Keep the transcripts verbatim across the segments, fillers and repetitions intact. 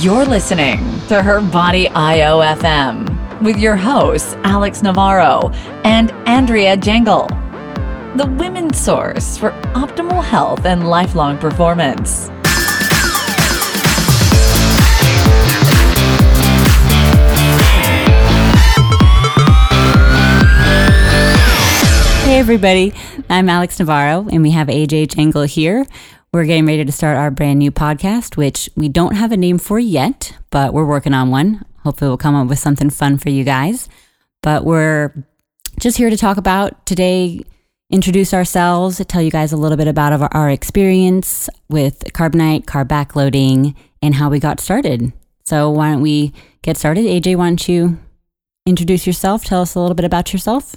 You're listening to Her Body dot I O F M with your hosts, Alex Navarro and Andrea Jengle, the women's source for optimal health and lifelong performance. Hey everybody, I'm Alex Navarro and we have A J Jengle here. We're getting ready to start our brand new podcast, which we don't have a name for yet, but we're working on one. Hopefully we'll come up with something fun for you guys. But we're just here to talk about today, introduce ourselves, tell you guys a little bit about our, our experience with Carb Nite, Carb Backloading, and how we got started. So why don't we get started? A J, why don't you introduce yourself? Tell us a little bit about yourself.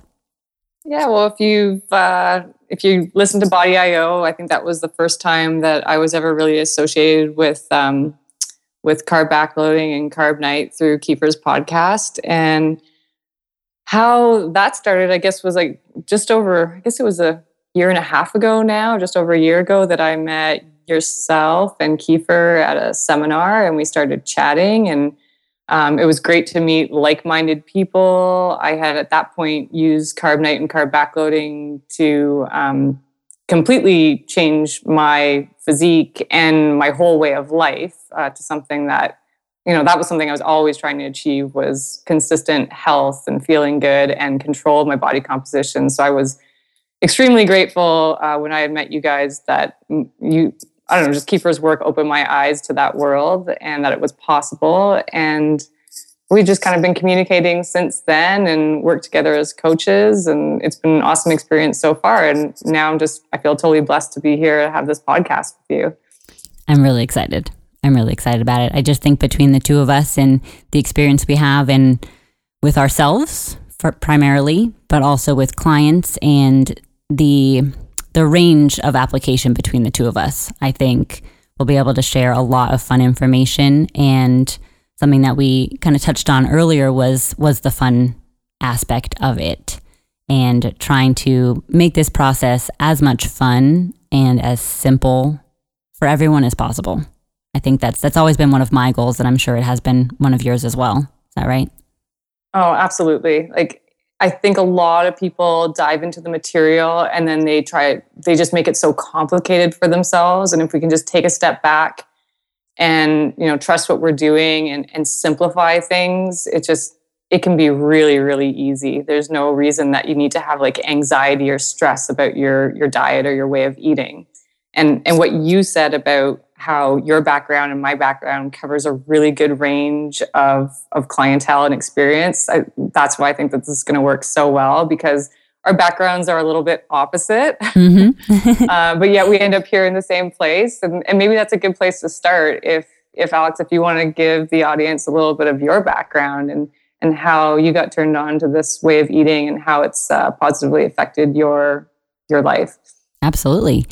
Yeah, well, if you've uh, if you listen to Body dot I O, I think that was the first time that I was ever really associated with um, with carb backloading and Carb Nite through Kiefer's podcast. And how that started, I guess, was like just over, I guess it was a year and a half ago now, just over a year ago that I met yourself and Kiefer at a seminar, and we started chatting, and Um, it was great to meet like-minded people. I had at that point used Carb Nite and Carb Backloading to um, completely change my physique and my whole way of life uh, to something that, you know, that was something I was always trying to achieve, was consistent health and feeling good and control of my body composition. So I was extremely grateful uh, when I had met you guys that you... I don't know, just Kiefer's work opened my eyes to that world and that it was possible. And we've just kind of been communicating since then and worked together as coaches. And it's been an awesome experience so far. And now I'm just, I feel totally blessed to be here and have this podcast with you. I'm really excited. I'm really excited about it. I just think between the two of us and the experience we have and with ourselves for primarily, but also with clients and the... the range of application between the two of us, I think we'll be able to share a lot of fun information. And something that we kind of touched on earlier was was the fun aspect of it, and trying to make this process as much fun and as simple for everyone as possible. I think that's that's always been one of my goals, and I'm sure it has been one of yours as well. Is that right? Oh, absolutely. Like, I think a lot of people dive into the material and then they try, they just make it so complicated for themselves. And if we can just take a step back and, you know, trust what we're doing and, and simplify things, it just, it can be really, really easy. There's no reason that you need to have like anxiety or stress about your, your diet or your way of eating. And, and what you said about how your background and my background covers a really good range of, of clientele and experience. I, that's why I think that this is going to work so well, because our backgrounds are a little bit opposite, mm-hmm. uh, but yet we end up here in the same place. And, and maybe that's a good place to start. If, if Alex, if you want to give the audience a little bit of your background and, and how you got turned on to this way of eating and how it's uh, positively affected your, your life. Absolutely.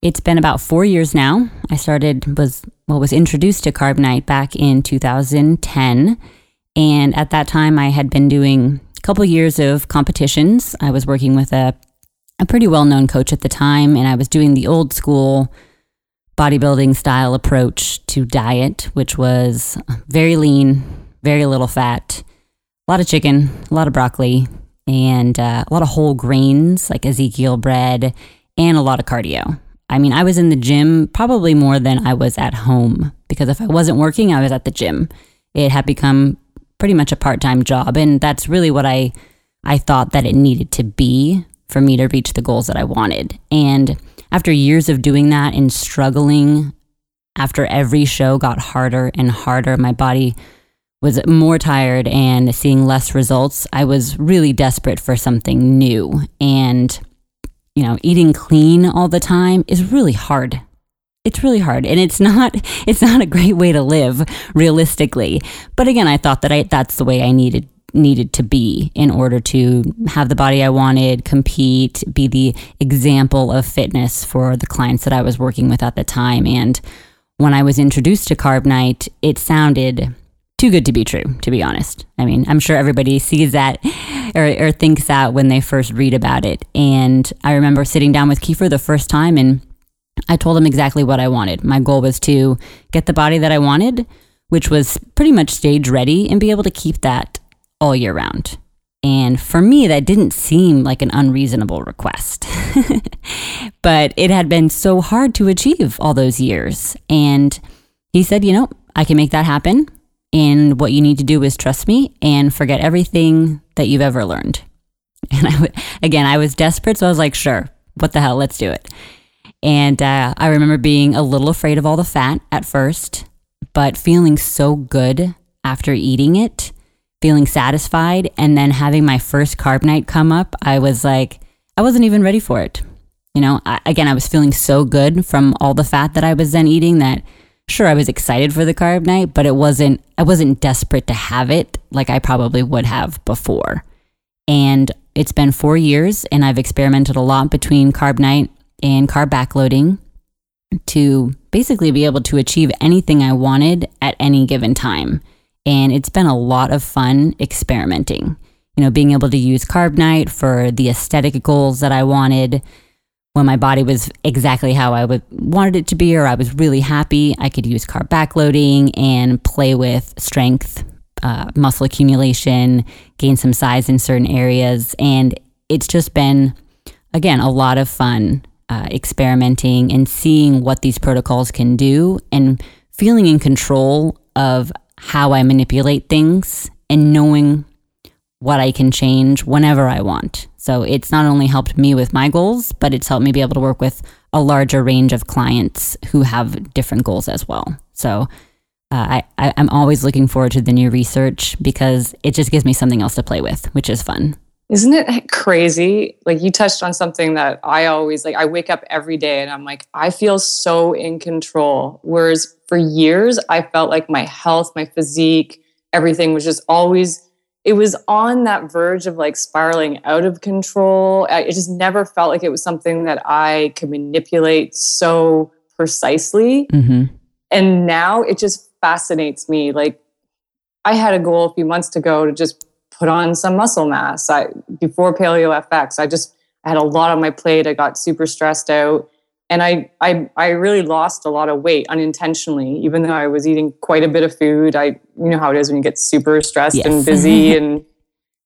It's been about four years now. I started, was well, was introduced to Carb Nite back in two thousand ten. And at that time, I had been doing a couple years of competitions. I was working with a, a pretty well-known coach at the time, and I was doing the old school bodybuilding style approach to diet, which was very lean, very little fat, a lot of chicken, a lot of broccoli, and uh, a lot of whole grains like Ezekiel bread, and a lot of cardio. I mean, I was in the gym probably more than I was at home, because if I wasn't working, I was at the gym. It had become pretty much a part-time job, and that's really what I I thought that it needed to be for me to reach the goals that I wanted. And after years of doing that and struggling, after every show got harder and harder, my body was more tired and seeing less results, I was really desperate for something new. And you know, eating clean all the time is really hard. It's really hard. And it's not, it's not a great way to live realistically. But again, I thought that I, that's the way I needed, needed to be in order to have the body I wanted, compete, be the example of fitness for the clients that I was working with at the time. And when I was introduced to Carb Nite, it sounded too good to be true, to be honest. I mean, I'm sure everybody sees that or, or thinks that when they first read about it. And I remember sitting down with Kiefer the first time and I told him exactly what I wanted. My goal was to get the body that I wanted, which was pretty much stage ready, and be able to keep that all year round. And for me, that didn't seem like an unreasonable request, but it had been so hard to achieve all those years. And he said, you know, I can make that happen. And what you need to do is trust me and forget everything that you've ever learned. And I w- again, I was desperate. So I was like, sure, what the hell, let's do it. And uh, I remember being a little afraid of all the fat at first, but feeling so good after eating it, feeling satisfied, and then having my first carb night come up, I was like, I wasn't even ready for it. You know, I, again, I was feeling so good from all the fat that I was then eating that, sure, I was excited for the carb night, but it wasn't, I wasn't desperate to have it like I probably would have before. And it's been four years and I've experimented a lot between carb night and carb backloading to basically be able to achieve anything I wanted at any given time. And it's been a lot of fun experimenting, you know, being able to use Carb Nite for the aesthetic goals that I wanted. When my body was exactly how I would wanted it to be, or I was really happy, I could use carb backloading and play with strength, uh, muscle accumulation, gain some size in certain areas. And it's just been, again, a lot of fun uh, experimenting and seeing what these protocols can do and feeling in control of how I manipulate things and knowing what I can change whenever I want. So it's not only helped me with my goals, but it's helped me be able to work with a larger range of clients who have different goals as well. So uh, I, I, I'm always looking forward to the new research because it just gives me something else to play with, which is fun. Isn't it crazy? Like, you touched on something that I always, like, I wake up every day and I'm like, I feel so in control. Whereas for years, I felt like my health, my physique, everything was just always, it was on that verge of like spiraling out of control. It just never felt like it was something that I could manipulate so precisely. Mm-hmm. And now it just fascinates me. Like, I had a goal a few months ago to just put on some muscle mass. I, before Paleo F X, I just I had a lot on my plate. I got super stressed out. And I, I I really lost a lot of weight unintentionally, even though I was eating quite a bit of food. I, you know how it is when you get super stressed yes. and busy. And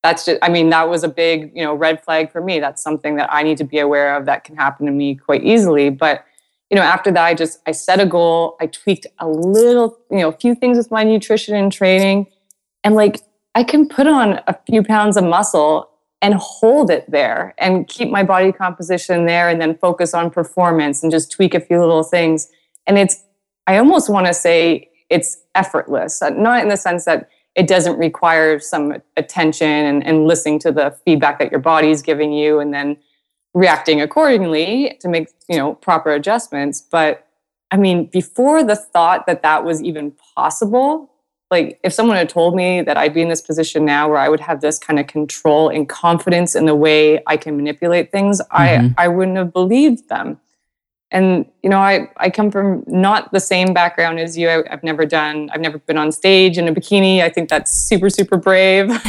that's just, I mean, that was a big, you know, red flag for me. That's something that I need to be aware of that can happen to me quite easily. But, you know, after that, I just, I set a goal. I tweaked a little, you know, a few things with my nutrition and training. And like, I can put on a few pounds of muscle and hold it there and keep my body composition there and then focus on performance and just tweak a few little things. And it's, I almost want to say it's effortless, not in the sense that it doesn't require some attention and, and listening to the feedback that your body is giving you and then reacting accordingly to make, you know, proper adjustments. But I mean, before the thought that that was even possible, like, if someone had told me that I'd be in this position now where I would have this kind of control and confidence in the way I can manipulate things, mm-hmm. I, I wouldn't have believed them. And, you know, I, I come from not the same background as you. I, I've never done, I've never been on stage in a bikini. I think that's super, super brave. uh,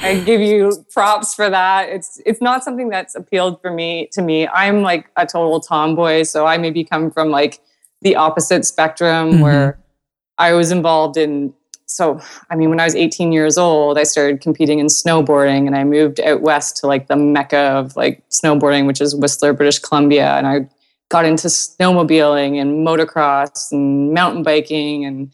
I give you props for that. It's it's not something that's appealed for me to me. I'm like a total tomboy. So I maybe come from like the opposite spectrum mm-hmm. where I was involved in, so, I mean, when I was eighteen years old, I started competing in snowboarding and I moved out west to like the mecca of like snowboarding, which is Whistler, British Columbia. And I got into snowmobiling and motocross and mountain biking, and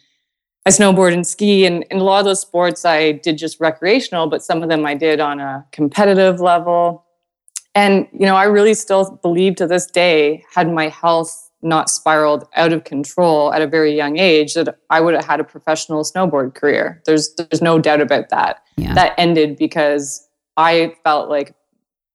I snowboard and ski. And, and a lot of those sports I did just recreational, but some of them I did on a competitive level. And, you know, I really still believe to this day, had my health not spiraled out of control at a very young age, that I would have had a professional snowboard career. There's there's no doubt about that. Yeah. That ended because I felt like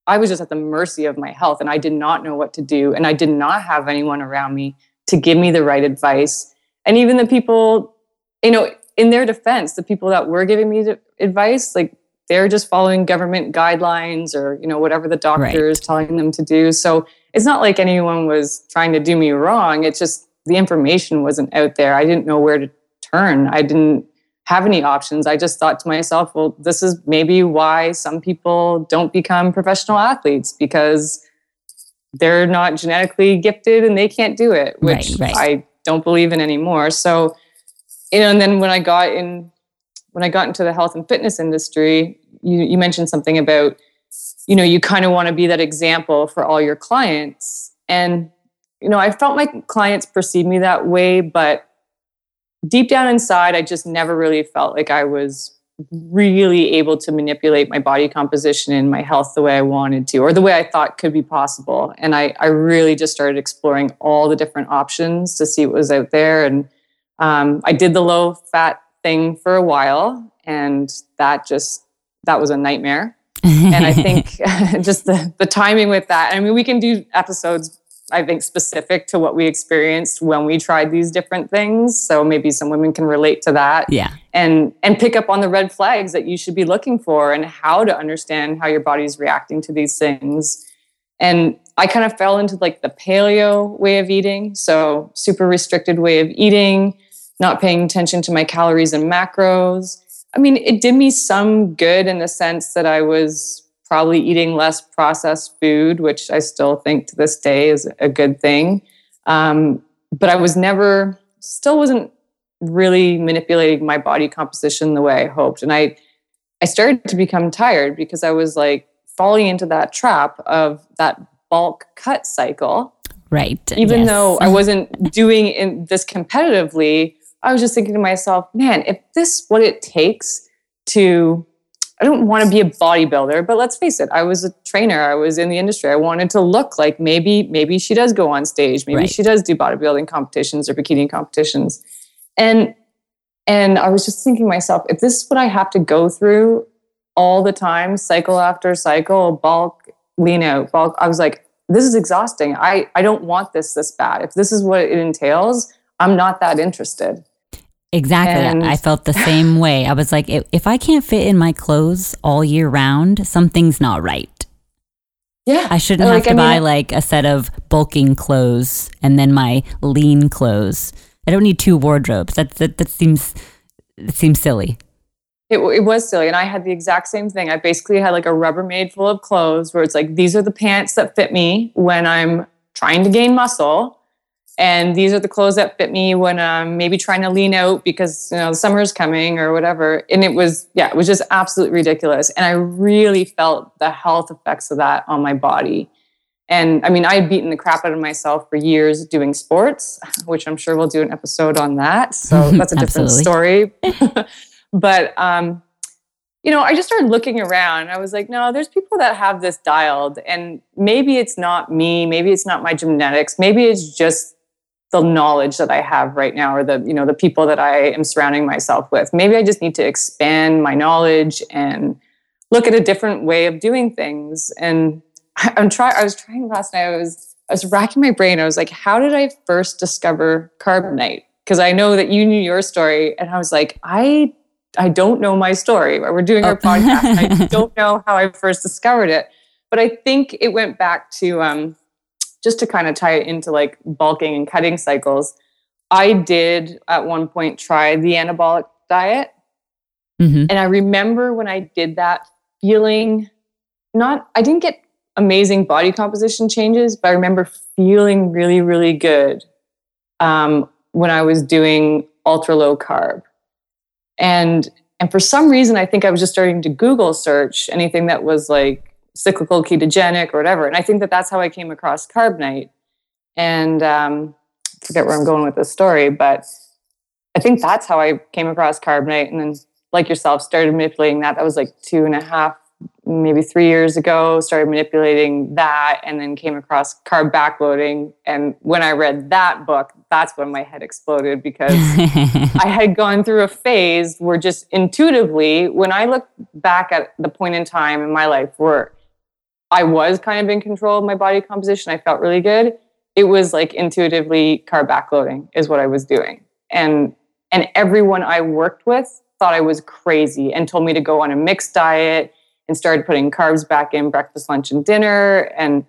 I was just at the mercy of my health and I did not know what to do. And I did not have anyone around me to give me the right advice. And even the people, you know, in their defense, the people that were giving me the advice, like, they're just following government guidelines or, you know, whatever the doctor is right. telling them to do. So it's not like anyone was trying to do me wrong. It's just the information wasn't out there. I didn't know where to turn. I didn't have any options. I just thought to myself, well, this is maybe why some people don't become professional athletes, because they're not genetically gifted and they can't do it, which right, right. I don't believe in anymore. So, you know, and then when I got in, when I got into the health and fitness industry, you, you mentioned something about, you know, you kind of want to be that example for all your clients. And, you know, I felt my clients perceived me that way, but deep down inside, I just never really felt like I was really able to manipulate my body composition and my health the way I wanted to, or the way I thought could be possible. And I, I really just started exploring all the different options to see what was out there. And um, I did the low fat thing for a while, and that just, that was a nightmare. And I think just the, the timing with that, I mean, we can do episodes, I think, specific to what we experienced when we tried these different things. So maybe some women can relate to that. Yeah. And and pick up on the red flags that you should be looking for and how to understand how your body's reacting to these things. And I kind of fell into like the paleo way of eating. So super restricted way of eating, not paying attention to my calories and macros. I mean, it did me some good in the sense that I was probably eating less processed food, which I still think to this day is a good thing. Um, but I was never, still wasn't really manipulating my body composition the way I hoped. And I, I started to become tired because I was like falling into that trap of that bulk cut cycle. Right. Even yes. though I wasn't doing in this competitively, I was just thinking to myself, man, if this is what it takes to, I don't want to be a bodybuilder, but let's face it, I was a trainer. I was in the industry. I wanted to look like maybe, maybe she does go on stage. Maybe right. she does do bodybuilding competitions or bikini competitions. And, and I was just thinking to myself, if this is what I have to go through all the time, cycle after cycle, bulk, lean out, bulk, I was like, this is exhausting. I, I don't want this this bad. If this is what it entails, I'm not that interested. Exactly. And I felt the same way. I was like, if, if I can't fit in my clothes all year round, something's not right. Yeah. I shouldn't like, have to I mean, buy like a set of bulking clothes and then my lean clothes. I don't need two wardrobes. That that, that seems it seems silly. It, it was silly. And I had the exact same thing. I basically had like a Rubbermaid full of clothes where it's like, these are the pants that fit me when I'm trying to gain muscle. And these are the clothes that fit me when I'm maybe trying to lean out because, you know, summer's coming or whatever. And it was, yeah, it was just absolutely ridiculous. And I really felt the health effects of that on my body. And I mean, I had beaten the crap out of myself for years doing sports, which I'm sure we'll do an episode on that. So that's a different story. But, um, you know, I just started looking around. I was like, no, there's people that have this dialed. And maybe it's not me. Maybe it's not my genetics. Maybe it's just the knowledge that I have right now, or the, you know, the people that I am surrounding myself with. Maybe I just need to expand my knowledge and look at a different way of doing things. And I, I'm try. I was trying last night. I was I was racking my brain. I was like, how did I first discover Carb Nite? Because I know that you knew your story, and I was like, I I don't know my story. We're doing our oh. podcast. And I don't know how I first discovered it, but I think it went back to. Um, Just to kind of tie it into like bulking and cutting cycles, I did at one point try the anabolic diet. Mm-hmm. And I remember when I did that feeling not, I didn't get amazing body composition changes, but I remember feeling really, really good um, when I was doing ultra low carb. And, and for some reason, I think I was just starting to Google search anything that was like, cyclical ketogenic or whatever. And I think that that's how I came across Carb Nite. And um, I forget where I'm going with this story, but I think that's how I came across Carb Nite. And then like yourself, started manipulating that. That was like two and a half, maybe three years ago, started manipulating that and then came across Carb Backloading. And when I read that book, that's when my head exploded because I had gone through a phase where just intuitively, when I look back at the point in time in my life where I was kind of in control of my body composition. I felt really good. It was like intuitively carb backloading is what I was doing. And and everyone I worked with thought I was crazy and told me to go on a mixed diet and started putting carbs back in breakfast, lunch, and dinner. And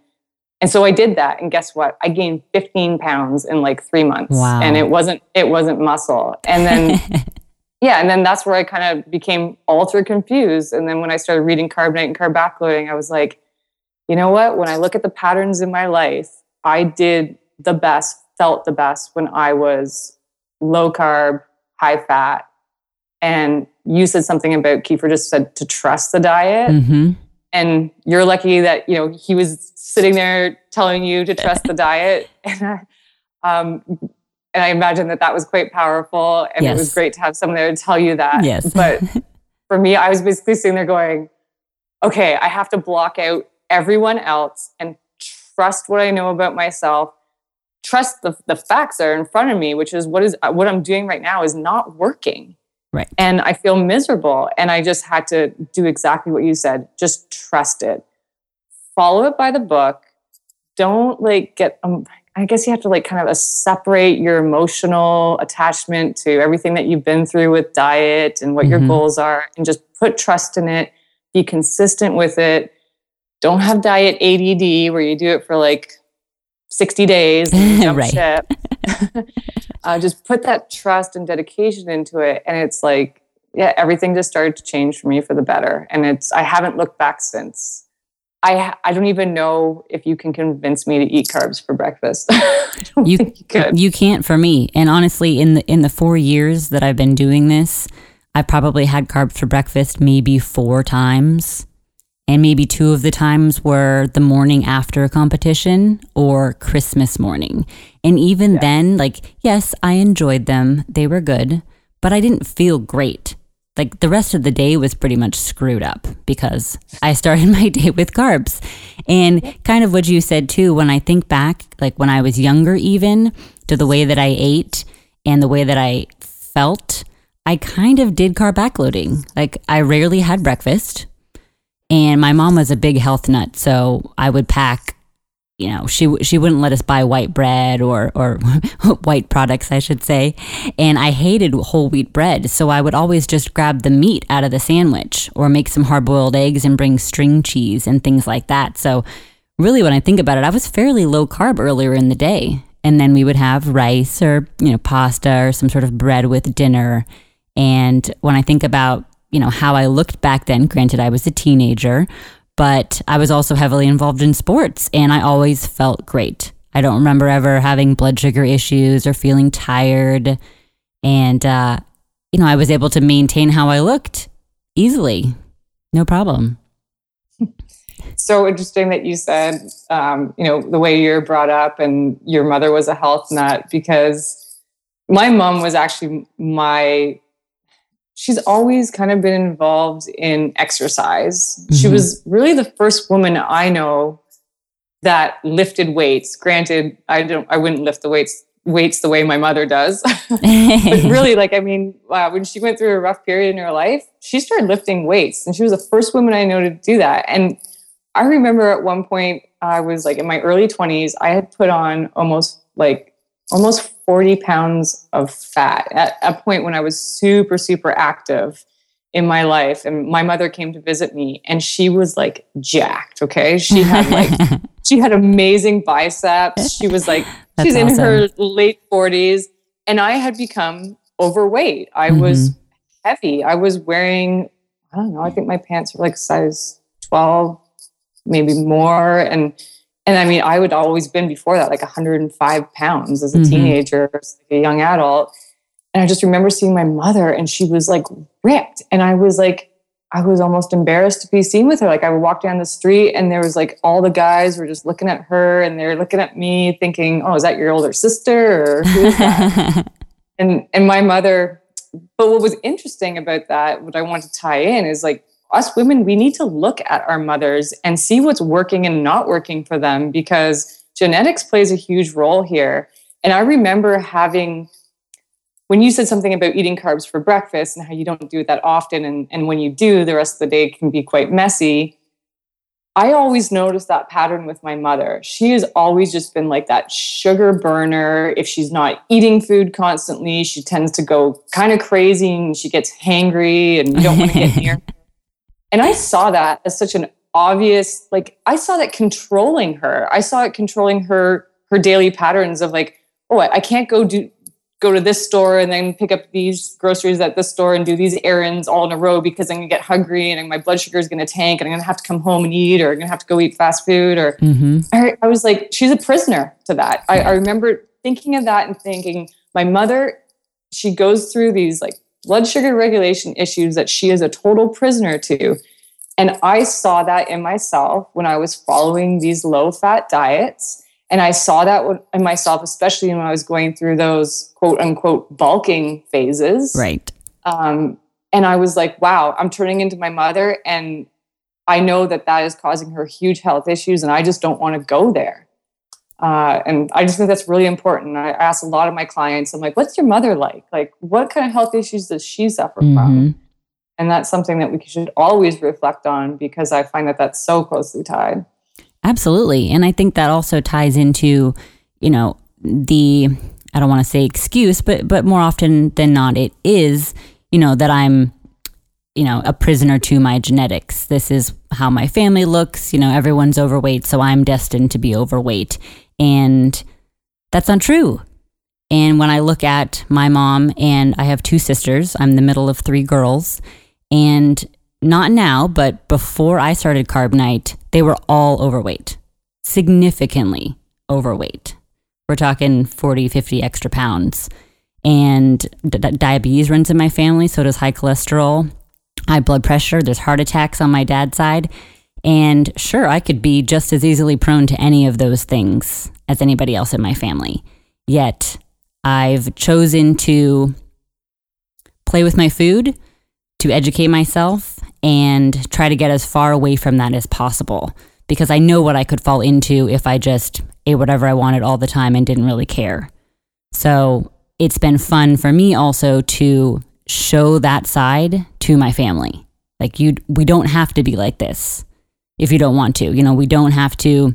and so I did that. And guess what? I gained fifteen pounds in like three months. Wow. And it wasn't it wasn't muscle. And then yeah, and then that's where I kind of became ultra confused. And then when I started reading Carb Nite and Carb Backloading, I was like, you know what? When I look at the patterns in my life, I did the best felt the best when I was low carb, high fat. And you said something about Kiefer just said to trust the diet. Mm-hmm. And you're lucky that, you know, he was sitting there telling you to trust the diet. And I, um, and I imagine that that was quite powerful. And yes. It was great to have someone there to tell you that. Yes. But for me, I was basically sitting there going, okay, I have to block out everyone else and trust what I know about myself. Trust the, the facts that are in front of me, which is what is what I'm doing right now is not working. Right. And I feel miserable. And I just had to do exactly what you said. Just trust it. Follow it by the book. Don't like get, um, I guess you have to like kind of a separate your emotional attachment to everything that you've been through with diet and what mm-hmm. your goals are, and just put trust in it. Be consistent with it. Don't have diet A D D where you do it for like sixty days and jump right. ship. Uh, just put that trust and dedication into it. And it's like, yeah, everything just started to change for me for the better. And it's, I haven't looked back since. I I don't even know if you can convince me to eat carbs for breakfast. I don't you, think you could. You can't for me. And honestly, in the, in the four years that I've been doing this, I probably had carbs for breakfast maybe four times. And maybe two of the times were the morning after a competition or Christmas morning. And even yeah. then, like, yes, I enjoyed them. They were good, but I didn't feel great. Like the rest of the day was pretty much screwed up because I started my day with carbs. And kind of what you said too, when I think back, like when I was younger, even to the way that I ate and the way that I felt, I kind of did carb backloading. Like I rarely had breakfast. And my mom was a big health nut, so I would pack, you know, she she wouldn't let us buy white bread or, or white products, I should say. And I hated whole wheat bread, so I would always just grab the meat out of the sandwich or make some hard-boiled eggs and bring string cheese and things like that. So really, when I think about it, I was fairly low-carb earlier in the day. And then we would have rice or, you know, pasta or some sort of bread with dinner. And when I think about, you know, how I looked back then, granted I was a teenager, but I was also heavily involved in sports and I always felt great. I don't remember ever having blood sugar issues or feeling tired. And, uh, you know, I was able to maintain how I looked easily. No problem. So interesting that you said, um, you know, the way you're brought up and your mother was a health nut, because my mom was actually my she's always kind of been involved in exercise. Mm-hmm. She was really the first woman I know that lifted weights. Granted, I don't, I wouldn't lift the weights, weights the way my mother does. But really, like, I mean, wow, when she went through a rough period in her life, she started lifting weights, and she was the first woman I know to do that. And I remember at one point, I was like in my early twenties, I had put on almost like almost forty pounds of fat at a point when I was super, super active in my life. And my mother came to visit me and she was like jacked. Okay. She had like, she had amazing biceps. She was like, she's awesome. In her late forties. And I had become overweight. I mm-hmm. was heavy. I was wearing, I don't know, I think my pants were like size twelve, maybe more. And And I mean, I would always been before that, like one hundred five pounds as a mm-hmm. teenager, as a young adult. And I just remember seeing my mother and she was like ripped. And I was like, I was almost embarrassed to be seen with her. Like I would walk down the street and there was like all the guys were just looking at her and they're looking at me thinking, oh, is that your older sister? Or who's that? and, and my mother, but what was interesting about that, what I want to tie in is like, us women, we need to look at our mothers and see what's working and not working for them, because genetics plays a huge role here. And I remember having, when you said something about eating carbs for breakfast and how you don't do it that often, and, and when you do, the rest of the day can be quite messy. I always noticed that pattern with my mother. She has always just been like that sugar burner. If she's not eating food constantly, she tends to go kind of crazy and she gets hangry and you don't want to get near her. And I saw that as such an obvious, like, I saw that controlling her. I saw it controlling her her daily patterns of like, oh, I can't go do go to this store and then pick up these groceries at this store and do these errands all in a row, because I'm going to get hungry and my blood sugar is going to tank and I'm going to have to come home and eat, or I'm going to have to go eat fast food. Or mm-hmm. I, I was like, she's a prisoner to that. I, I remember thinking of that and thinking, my mother, she goes through these like blood sugar regulation issues that she is a total prisoner to. And I saw that in myself when I was following these low-fat diets. And I saw that in myself, especially when I was going through those quote-unquote bulking phases. Right. Um, and I was like, wow, I'm turning into my mother. And I know that that is causing her huge health issues, and I just don't want to go there. Uh, and I just think that's really important. I ask a lot of my clients, I'm like, what's your mother like? Like, what kind of health issues does she suffer mm-hmm. from? And that's something that we should always reflect on, because I find that that's so closely tied. Absolutely. And I think that also ties into, you know, the, I don't want to say excuse, but but more often than not, it is, you know, that I'm, you know, a prisoner to my genetics. This is how my family looks. You know, everyone's overweight, so I'm destined to be overweight. And that's not true. And when I look at my mom, and I have two sisters, I'm the middle of three girls, and not now, but before I started Carb Nite, they were all overweight, significantly overweight. We're talking forty, fifty extra pounds. And d- d- diabetes runs in my family, so does high cholesterol, high blood pressure, there's heart attacks on my dad's side. And sure, I could be just as easily prone to any of those things as anybody else in my family. Yet, I've chosen to play with my food, to educate myself, and try to get as far away from that as possible, because I know what I could fall into if I just ate whatever I wanted all the time and didn't really care. So it's been fun for me also to show that side to my family. Like, you, we don't have to be like this if you don't want to. You know, we don't have to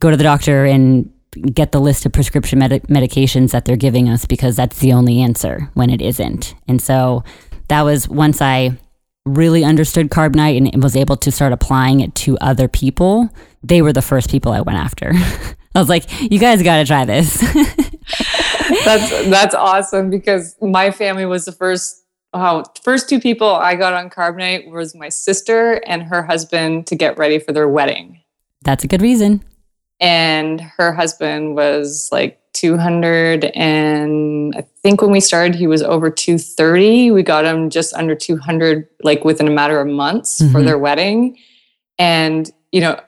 go to the doctor and get the list of prescription med- medications that they're giving us, because that's the only answer when it isn't. And so that was, once I really understood Carb Nite and was able to start applying it to other people, they were the first people I went after. I was like, you guys got to try this. that's that's awesome, because my family was the first, oh, first two people I got on Carb Nite was my sister and her husband to get ready for their wedding. That's a good reason. And her husband was like two hundred, and I think when we started, he was over two thirty. We got him just under two hundred, like within a matter of months mm-hmm. for their wedding. And, you know,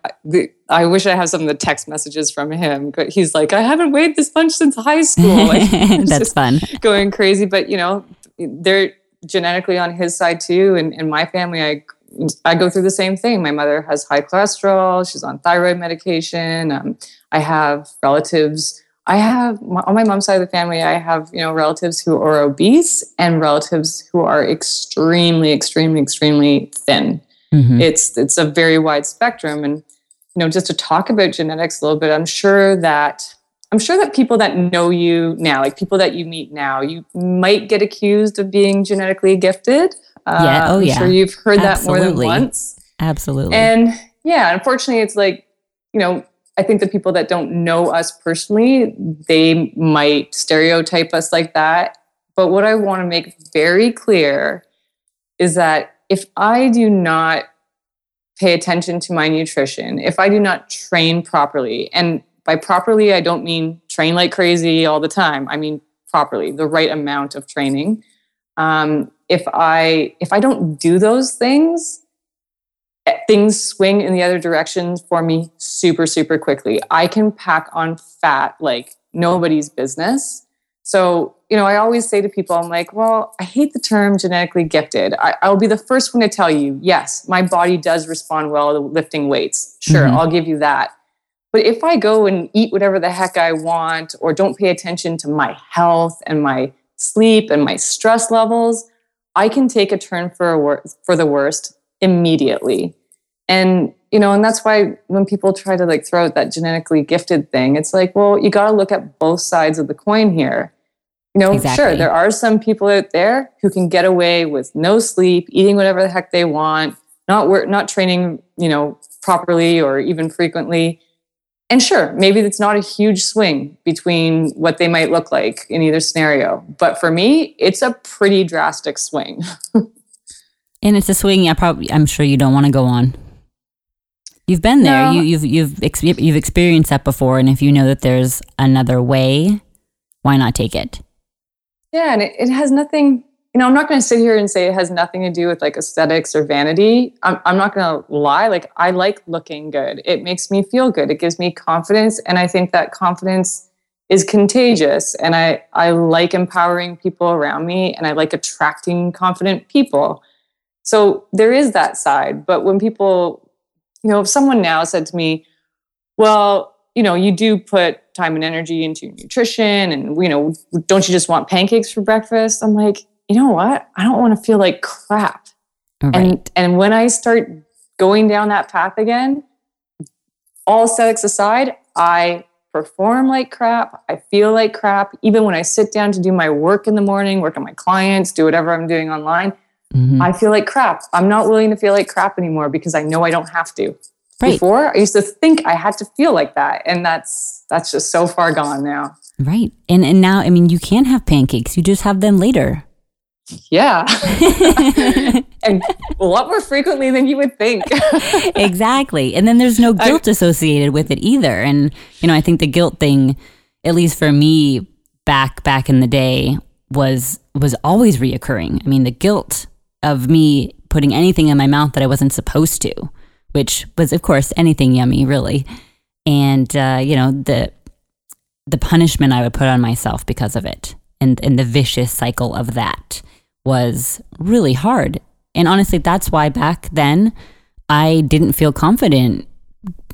I wish I have some of the text messages from him, but he's like, I haven't weighed this much since high school. Like, that's fun. Going crazy. But, you know, they're genetically on his side too. And in my family, I I go through the same thing. My mother has high cholesterol. She's on thyroid medication. Um, I have relatives. I have, on my mom's side of the family, I have, you know, relatives who are obese and relatives who are extremely, extremely, extremely thin. Mm-hmm. It's, it's a very wide spectrum. And, you know, just to talk about genetics a little bit, I'm sure that, I'm sure that people that know you now, like people that you meet now, you might get accused of being genetically gifted. Yeah. Oh, yeah. I'm sure you've heard that Absolutely. more than once. Absolutely. And yeah, unfortunately, it's like, you know, I think the people that don't know us personally, they might stereotype us like that. But what I want to make very clear is that if I do not pay attention to my nutrition, if I do not train properly, and by properly, I don't mean train like crazy all the time. I mean properly, the right amount of training. Um, If I if I don't do those things, things swing in the other direction for me super, super quickly. I can pack on fat like nobody's business. So, you know, I always say to people, I'm like, well, I hate the term genetically gifted. I, I'll be the first one to tell you, yes, my body does respond well to lifting weights. Sure, mm-hmm. I'll give you that. But if I go and eat whatever the heck I want or don't pay attention to my health and my sleep and my stress levels, I can take a turn for a wor- for the worst immediately. And, you know, and that's why when people try to like throw out that genetically gifted thing, it's like, well, you got to look at both sides of the coin here. You know, exactly. Sure, there are some people out there who can get away with no sleep, eating whatever the heck they want, not work, not training, you know, properly or even frequently. And sure, maybe it's not a huge swing between what they might look like in either scenario. But for me, it's a pretty drastic swing. And it's a swing I probably, I'm sure you don't want to go on. You've been there. No. You, you've you've ex- you've experienced that before. And if you know that there's another way why not take it? Yeah. And it, it has nothing, you know, I'm not going to sit here and say it has nothing to do with like aesthetics or vanity. I'm, I'm not going to lie. Like, I like looking good. It makes me feel good. It gives me confidence. And I think that confidence is contagious. And I, I like empowering people around me, and I like attracting confident people. So there is that side. But when people, you know, if someone now said to me, well, you know, you do put time and energy into your nutrition, and, you know, don't you just want pancakes for breakfast? I'm like, you know what? I don't want to feel like crap. Right. And and when I start going down that path again, all aesthetics aside, I perform like crap. I feel like crap. Even when I sit down to do my work in the morning, work on my clients, do whatever I'm doing online, mm-hmm. I feel like crap. I'm not willing to feel like crap anymore because I know I don't have to. Right. Before, I used to think I had to feel like that. And that's that's just so far gone now. Right. And and now, I mean, you can have pancakes. You just have them later. Yeah. And a lot more frequently than you would think. Exactly. And then there's no guilt I, associated with it either. And, you know, I think the guilt thing, at least for me back back in the day, was was always reoccurring. I mean, the guilt of me putting anything in my mouth that I wasn't supposed to, which was, of course, anything yummy, really. And, uh, you know, the the punishment I would put on myself because of it, and, and the vicious cycle of that was really hard. And honestly, that's why back then I didn't feel confident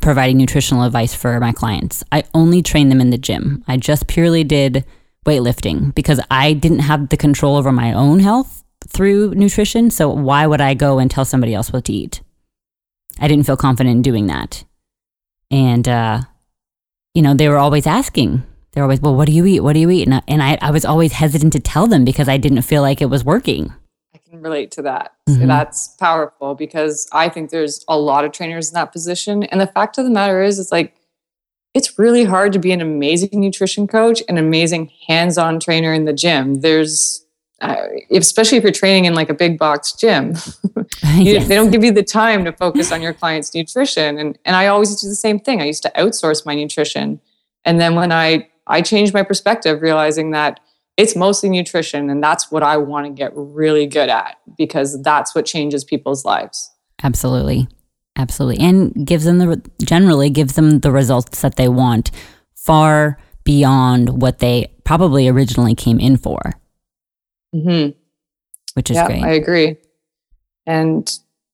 providing nutritional advice for my clients. I only trained them in the gym. I just purely did weightlifting because I didn't have the control over my own health through nutrition. So why would I go and tell somebody else what to eat? I didn't feel confident in doing that. And, uh, you know, they were always asking. They were always, well, what do you eat? What do you eat? And I, and I, I was always hesitant to tell them because I didn't feel like it was working. I can relate to that. Mm-hmm. So that's powerful because I think there's a lot of trainers in that position. And the fact of the matter is, it's like, it's really hard to be an amazing nutrition coach, an amazing hands-on trainer in the gym. There's... Uh, especially if you're training in like a big box gym, you, yes. They don't give you the time to focus on your client's nutrition. And and I always do the same thing. I used to outsource my nutrition. And then when I, I changed my perspective, realizing that it's mostly nutrition, and that's what I want to get really good at because that's what changes people's lives. Absolutely. Absolutely. And gives them the, generally gives them the results that they want far beyond what they probably originally came in for. Hmm. Which is yeah, great. I agree. And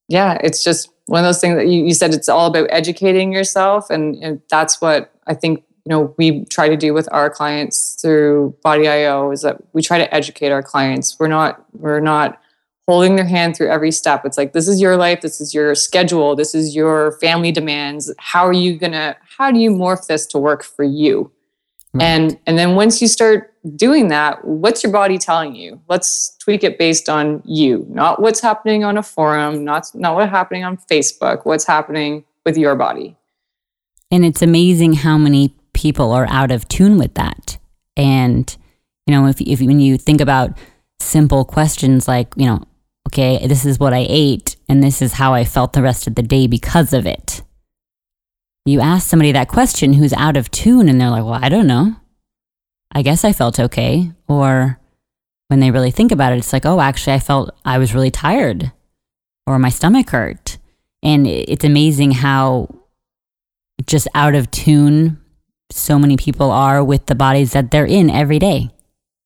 yeah, it's just one of those things that you, you said, it's all about educating yourself. And, and that's what I think, you know, we try to do with our clients through Body dot I O is that we try to educate our clients. We're not, we're not holding their hand through every step. It's like, this is your life. This is your schedule. This is your family demands. How are you going to, how do you morph this to work for you? Right. And and then once you start doing that, what's your body telling you? Let's tweak it based on you, not what's happening on a forum, not not what's happening on Facebook, what's happening with your body. And it's amazing how many people are out of tune with that. And, you know, if if when you think about simple questions like, you know, okay, this is what I ate and this is how I felt the rest of the day because of it. You ask somebody that question who's out of tune and they're like, well, I don't know. I guess I felt okay. Or when they really think about it, it's like, oh, actually, I felt I was really tired or my stomach hurt. And it's amazing how just out of tune so many people are with the bodies that they're in every day.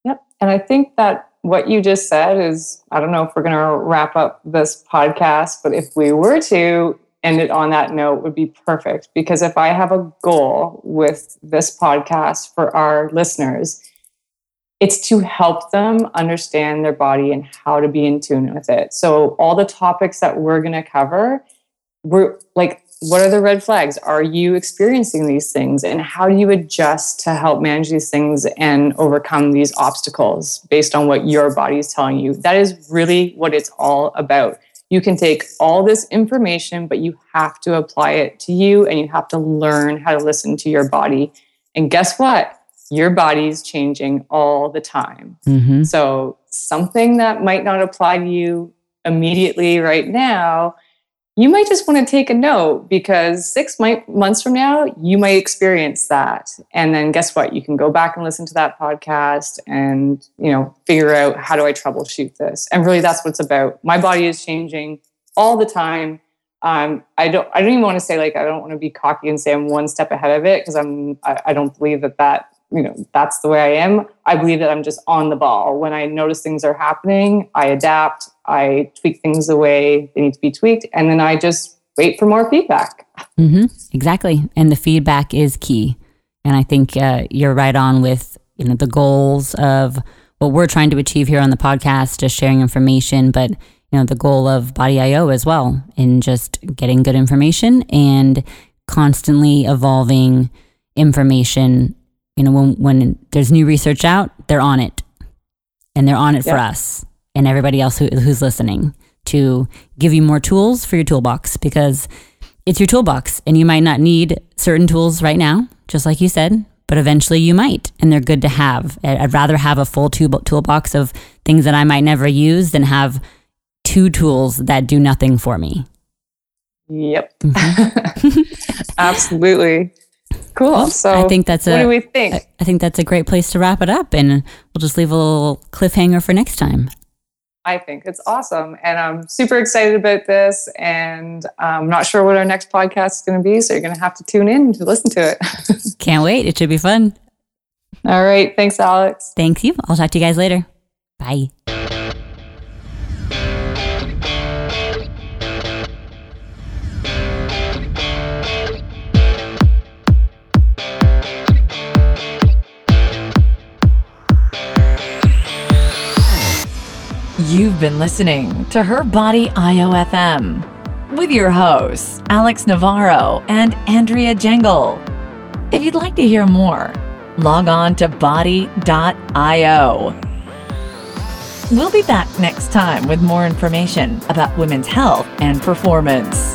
Yep. And I think that what you just said is, I don't know if we're going to wrap up this podcast, but if we were to end it on that note would be perfect, because if I have a goal with this podcast for our listeners, it's to help them understand their body and how to be in tune with it. So all the topics that we're going to cover, we're like, what are the red flags? Are you experiencing these things? And how do you adjust to help manage these things and overcome these obstacles based on what your body is telling you? That is really what it's all about. You can take all this information, but you have to apply it to you and you have to learn how to listen to your body. And guess what? Your body's changing all the time. Mm-hmm. So something that might not apply to you immediately right now you might just want to take a note, because six might, months from now, you might experience that. And then guess what? You can go back and listen to that podcast and, you know, figure out, how do I troubleshoot this? And really, that's what it's about. My body is changing all the time. Um, I don't, I don't even want to say, like, I don't want to be cocky and say I'm one step ahead of it, because I'm, I, I don't believe that that, you know, that's the way I am. I believe that I'm just on the ball. When I notice things are happening, I adapt, I tweak things the way they need to be tweaked, and then I just wait for more feedback. Mm-hmm. Exactly. And the feedback is key. And I think uh, you're right on with, you know, the goals of what we're trying to achieve here on the podcast, just sharing information, but, you know, the goal of Body dot I O as well, in just getting good information and constantly evolving information. You know, when, when there's new research out, they're on it, and they're on it yep. for us and everybody else who, who's listening, to give you more tools for your toolbox, because it's your toolbox and you might not need certain tools right now, just like you said, but eventually you might, and they're good to have. I'd rather have a full toolbox of things that I might never use than have two tools that do nothing for me. Yep. Mm-hmm. Absolutely. Cool. So I think that's a, what do we think? I, I think that's a great place to wrap it up, and we'll just leave a little cliffhanger for next time. I think it's awesome, and I'm super excited about this, and I'm not sure what our next podcast is going to be, so you're going to have to tune in to listen to it. Can't wait. It should be fun. All right. Thanks, Alex. Thank you. I'll talk to you guys later. Bye. You've been listening to Her Body dot I O F M with your hosts, Alex Navarro and Andrea Jengle. If you'd like to hear more, log on to Body dot I O. We'll be back next time with more information about women's health and performance.